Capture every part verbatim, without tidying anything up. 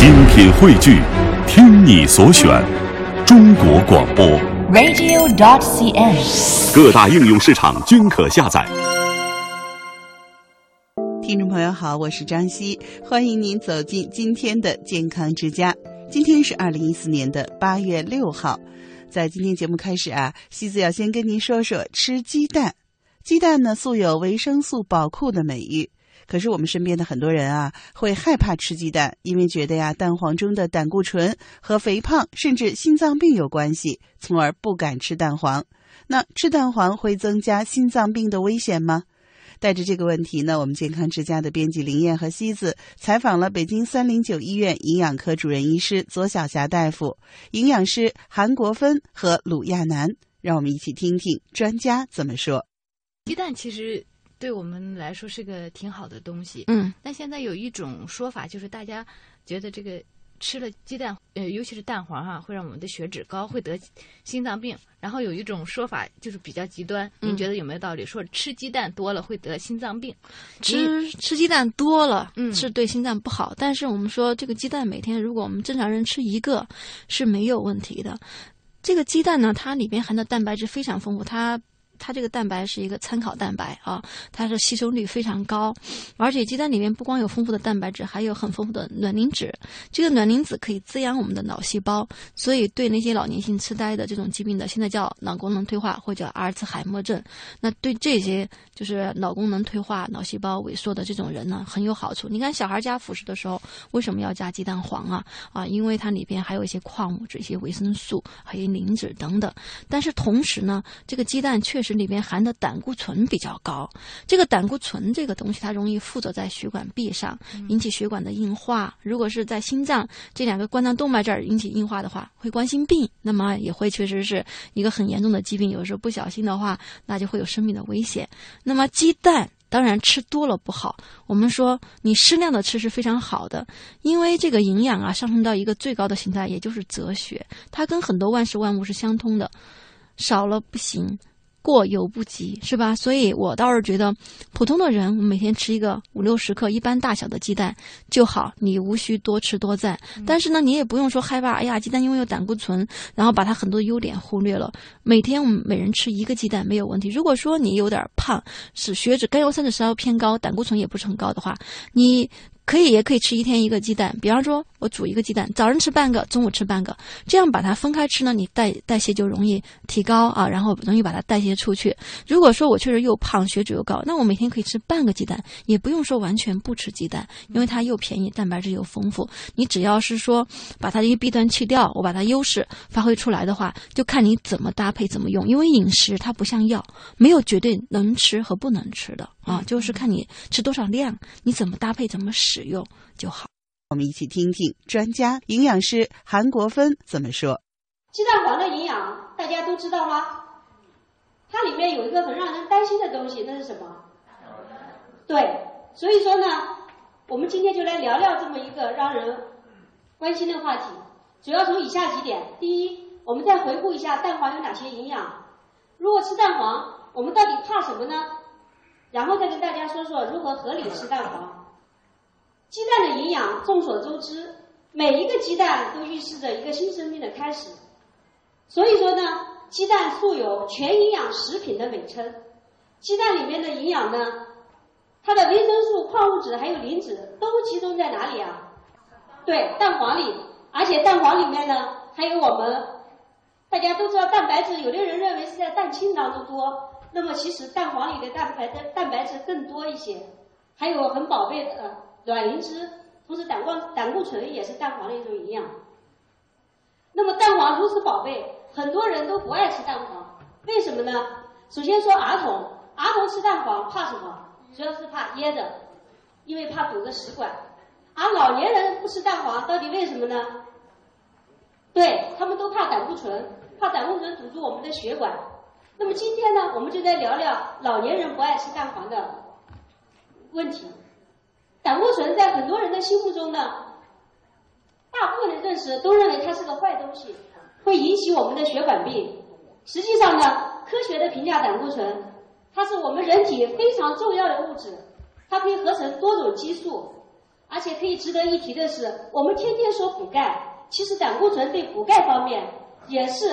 精品汇聚，听你所选，中国广播 radio dot c n， 各大应用市场均可下载。听众朋友好，我是张希，欢迎您走进今天的健康之家。今天是二零一四年的八月六号，在今天节目开始啊，希子要先跟您说说吃鸡蛋。鸡蛋呢素有维生素宝库的美誉，可是我们身边的很多人啊，会害怕吃鸡蛋，因为觉得呀，蛋黄中的胆固醇和肥胖甚至心脏病有关系，从而不敢吃蛋黄。那吃蛋黄会增加心脏病的危险吗？带着这个问题呢，我们健康之家的编辑林燕和希子采访了北京三零九医院营养科主任医师左晓霞大夫、营养师韩国芬和鲁亚楠，让我们一起听听专家怎么说。鸡蛋其实对我们来说是个挺好的东西，嗯，但现在有一种说法，就是大家觉得这个吃了鸡蛋，呃，尤其是蛋黄哈、啊，会让我们的血脂高，会得心脏病。然后有一种说法就是比较极端，您觉得有没有道理？嗯、说吃鸡蛋多了会得心脏病，吃吃鸡蛋多了，嗯，是对心脏不好。但是我们说这个鸡蛋每天，如果我们正常人吃一个是没有问题的。这个鸡蛋呢，它里面含的蛋白质非常丰富，它。它这个蛋白是一个参考蛋白啊，它是吸收率非常高，而且鸡蛋里面不光有丰富的蛋白质，还有很丰富的卵磷脂。这个卵磷脂可以滋养我们的脑细胞，所以对那些老年性痴呆的这种疾病的，现在叫脑功能退化或叫阿尔茨海默症，那对这些就是脑功能退化、脑细胞萎缩的这种人呢，很有好处。你看小孩加辅食的时候，为什么要加鸡蛋黄啊？啊，因为它里边还有一些矿物质、一些维生素、还有磷脂等等。但是同时呢，这个鸡蛋确实里面含的胆固醇比较高，这个胆固醇这个东西它容易附着在血管壁上，引起血管的硬化。如果是在心脏这两个冠状动脉这儿引起硬化的话，会冠心病，那么也会确实是一个很严重的疾病，有时候不小心的话，那就会有生命的危险。那么鸡蛋当然吃多了不好，我们说你适量的吃是非常好的，因为这个营养啊上升到一个最高的形态，也就是哲学，它跟很多万事万物是相通的，少了不行，过犹不及，是吧？所以我倒是觉得普通的人，我们每天吃一个五六十克一般大小的鸡蛋就好，你无需多吃多占、嗯、但是呢你也不用说害怕，哎呀鸡蛋因为有胆固醇，然后把它很多优点忽略了。每天我们每人吃一个鸡蛋没有问题。如果说你有点胖，是血脂甘油三酯稍微偏高，胆固醇也不是很高的话，你可以也可以吃一天一个鸡蛋，比方说我煮一个鸡蛋，早上吃半个，中午吃半个，这样把它分开吃呢，你代代谢就容易提高啊，然后容易把它代谢出去。如果说我确实又胖，血脂又高，那我每天可以吃半个鸡蛋，也不用说完全不吃鸡蛋，因为它又便宜，蛋白质又丰富。你只要是说把它这些弊端去掉，我把它优势发挥出来的话，就看你怎么搭配怎么用，因为饮食它不像药，没有绝对能吃和不能吃的啊，就是看你吃多少量，你怎么搭配怎么使用就好。我们一起听听专家营养师韩国芬怎么说。鸡蛋黄的营养大家都知道吗？它里面有一个很让人担心的东西，那是什么？对，所以说呢我们今天就来聊聊这么一个让人关心的话题，主要从以下几点。第一，我们再回顾一下蛋黄有哪些营养，如果吃蛋黄我们到底怕什么呢？然后再跟大家说说如何合理吃蛋黄。鸡蛋的营养众所周知，每一个鸡蛋都预示着一个新生命的开始，所以说呢鸡蛋素有全营养食品的美称。鸡蛋里面的营养呢，它的维生素、矿物质还有磷脂都集中在哪里啊？对，蛋黄里。而且蛋黄里面呢还有我们大家都知道蛋白质，有的人认为是在蛋清当中多，那么其实蛋黄里的蛋白质蛋白质更多一些，还有很宝贝的、呃、卵磷脂，同时胆固胆固醇也是蛋黄的一种营养。那么蛋黄如此宝贝，很多人都不爱吃蛋黄，为什么呢？首先说儿童，儿童吃蛋黄怕什么？主要是怕噎着，因为怕堵着食管。而老年人不吃蛋黄，到底为什么呢？对，他们都怕胆固醇，怕胆固醇堵住我们的血管。那么今天呢我们就来聊聊老年人不爱吃蛋黄的问题。胆固醇在很多人的心目中呢，大部分的认识都认为它是个坏东西，会引起我们的血管病。实际上呢，科学的评价胆固醇，它是我们人体非常重要的物质，它可以合成多种激素，而且可以值得一提的是，我们天天说补钙，其实胆固醇对补钙方面也是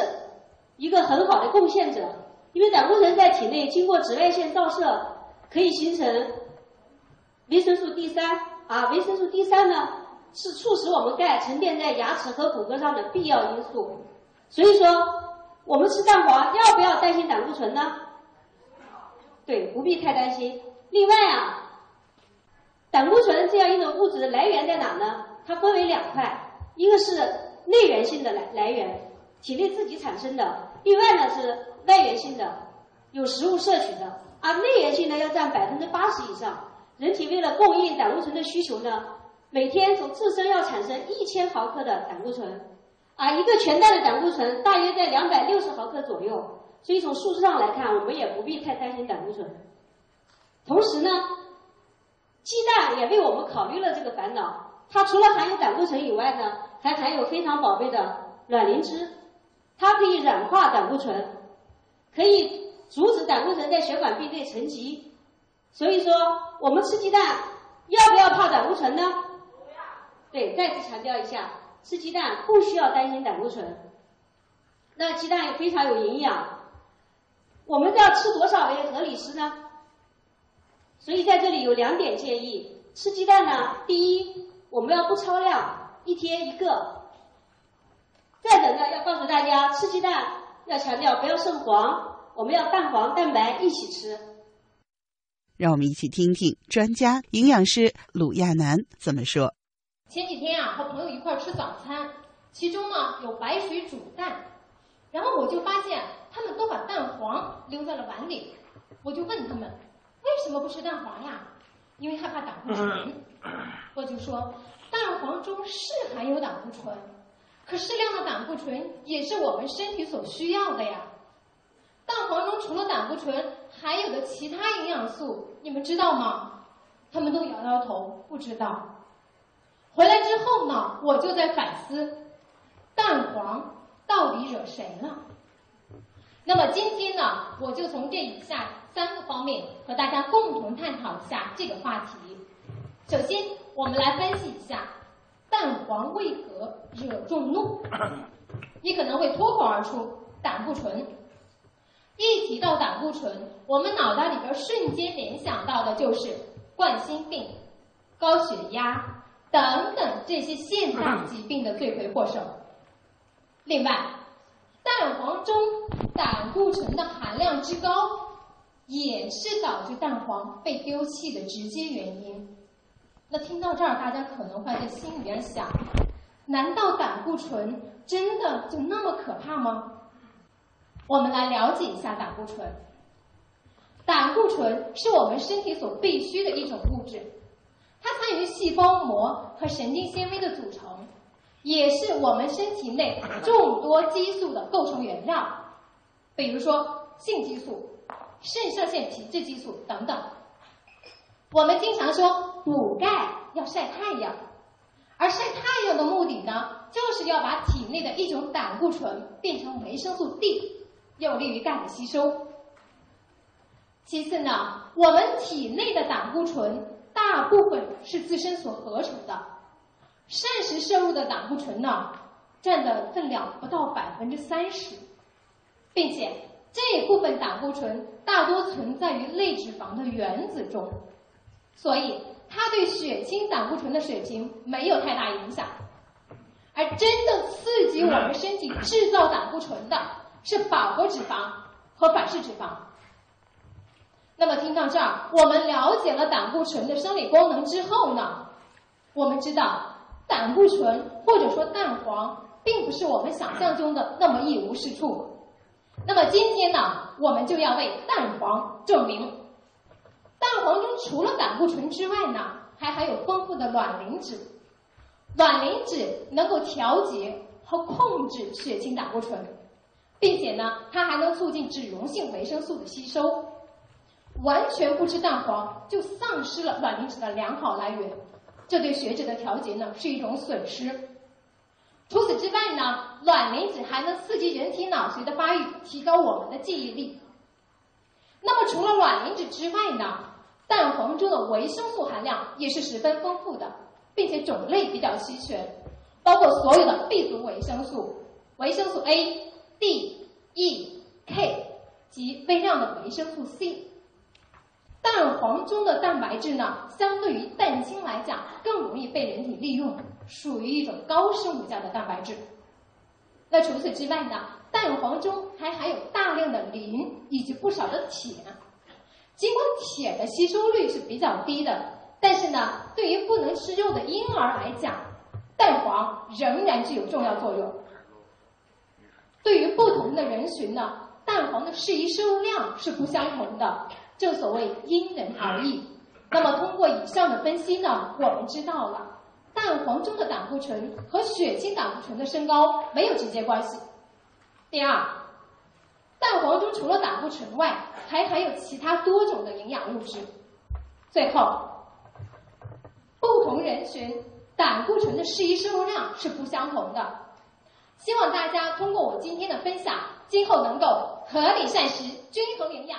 一个很好的贡献者，因为胆固醇在体内经过紫外线照射，可以形成维生素 D 三啊，维生素 D 三 呢是促使我们钙沉淀在牙齿和骨骼上的必要因素。所以说，我们吃蛋黄要不要担心胆固醇呢？对，不必太担心。另外啊，胆固醇这样一种物质的来源在哪呢？它分为两块，一个是内源性的来来源，体内自己产生的；另外呢是外源性的，有食物摄取的。而内源性呢要占百分之八十以上。人体为了供应胆固醇的需求呢，每天从自身要产生一千毫克的胆固醇，啊，一个全蛋的胆固醇大约在两百六十毫克左右，所以从数字上来看，我们也不必太担心胆固醇。同时呢，鸡蛋也为我们考虑了这个烦恼。它除了含有胆固醇以外呢，还含有非常宝贝的卵磷脂，它可以软化胆固醇，可以阻止胆固醇在血管壁内沉积。所以说，我们吃鸡蛋要不要怕胆固醇呢？对，再次强调一下，吃鸡蛋不需要担心胆固醇。那鸡蛋也非常有营养，我们要吃多少为合理吃呢？所以在这里有两点建议，吃鸡蛋呢，第一，我们要不超量，一天一个。再者呢，要告诉大家，吃鸡蛋要强调不要剩黄，我们要蛋黄蛋白一起吃。让我们一起听听专家营养师鲁亚楠怎么说。前几天啊，和朋友一块吃早餐，其中呢有白水煮蛋，然后我就发现他们都把蛋黄留在了碗里。我就问他们，为什么不吃蛋黄呀？因为害怕胆固醇。我就说，蛋黄中是含有胆固醇，可适量的胆固醇也是我们身体所需要的呀。蛋黄中除了胆固醇还有的其他营养素，你们知道吗？他们都摇摇头，不知道。回来之后呢，我就在反思，蛋黄到底惹谁了？那么今天呢，我就从这以下三个方面和大家共同探讨一下这个话题。首先，我们来分析一下蛋黄为何惹众怒。你可能会脱口而出胆固醇。一提到胆固醇，我们脑袋里边瞬间联想到的就是冠心病、高血压等等这些现代疾病的罪魁祸首。另外，蛋黄中胆固醇的含量之高，也是导致蛋黄被丢弃的直接原因。那听到这儿，大家可能会在心里边想，难道胆固醇真的就那么可怕吗？我们来了解一下胆固醇。胆固醇是我们身体所必需的一种物质，它参与细胞膜和神经纤维的组成，也是我们身体内众多激素的构成原料，比如说性激素、肾上腺皮质激素等等。我们经常说补钙要晒太阳，而晒太阳的目的呢，就是要把体内的一种胆固醇变成维生素 D，有利于钙的吸收。其次呢，我们体内的胆固醇大部分是自身所合成的，膳食摄入的胆固醇呢，占的分量不到百分之三十，并且这一部分胆固醇大多存在于类脂肪的原子中，所以它对血清胆固醇的水平没有太大影响。而真正刺激我们身体制造胆固醇的，是饱和脂肪和反式脂肪。那么听到这儿，我们了解了胆固醇的生理功能之后呢，我们知道胆固醇或者说蛋黄并不是我们想象中的那么一无是处。那么今天呢，我们就要为蛋黄证明，蛋黄中除了胆固醇之外呢，还含有丰富的卵磷脂。卵磷脂能够调节和控制血清胆固醇，并且呢，它还能促进脂溶性维生素的吸收。完全不吃蛋黄，就丧失了卵磷脂的良好来源，这对血脂的调节呢是一种损失。除此之外呢，卵磷脂还能刺激人体脑髓的发育，提高我们的记忆力。那么除了卵磷脂之外呢，蛋黄中的维生素含量也是十分丰富的，并且种类比较齐全，包括所有的 B 族维生素、维生素 A、D、E、K 及微量的维生素 C。 蛋黄中的蛋白质呢，相对于蛋清来讲，更容易被人体利用，属于一种高生物价的蛋白质。那除此之外呢，蛋黄中还含有大量的磷以及不少的铁。尽管铁的吸收率是比较低的，但是呢，对于不能吃肉的婴儿来讲，蛋黄仍然具有重要作用。对于不同的人群呢，蛋黄的适宜摄入量是不相同的。 正所谓因人而异。那么通过以上的分析呢，我们知道了蛋黄中的胆固醇和血清胆固醇的升高没有直接关系。第二，蛋黄中除了胆固醇外，还含有其他多种的营养物质。最后，不同人群胆固醇的适宜摄入量是不相同的。希望大家通过我今天的分享，今后能够合理膳食，均衡营养。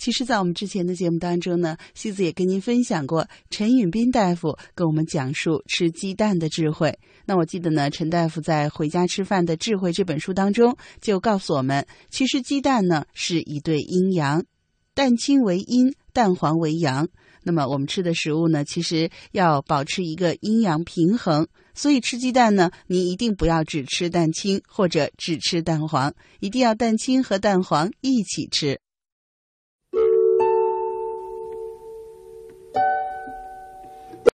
其实，在我们之前的节目当中呢，西子也跟您分享过陈允斌大夫跟我们讲述吃鸡蛋的智慧。那我记得呢，陈大夫在《回家吃饭的智慧》这本书当中就告诉我们，其实鸡蛋呢是一对阴阳，蛋清为阴，蛋黄为阳。那么我们吃的食物呢，其实要保持一个阴阳平衡。 所以吃鸡蛋呢，您一定不要只吃蛋清或者只吃蛋黄，一定要蛋清和蛋黄一起吃。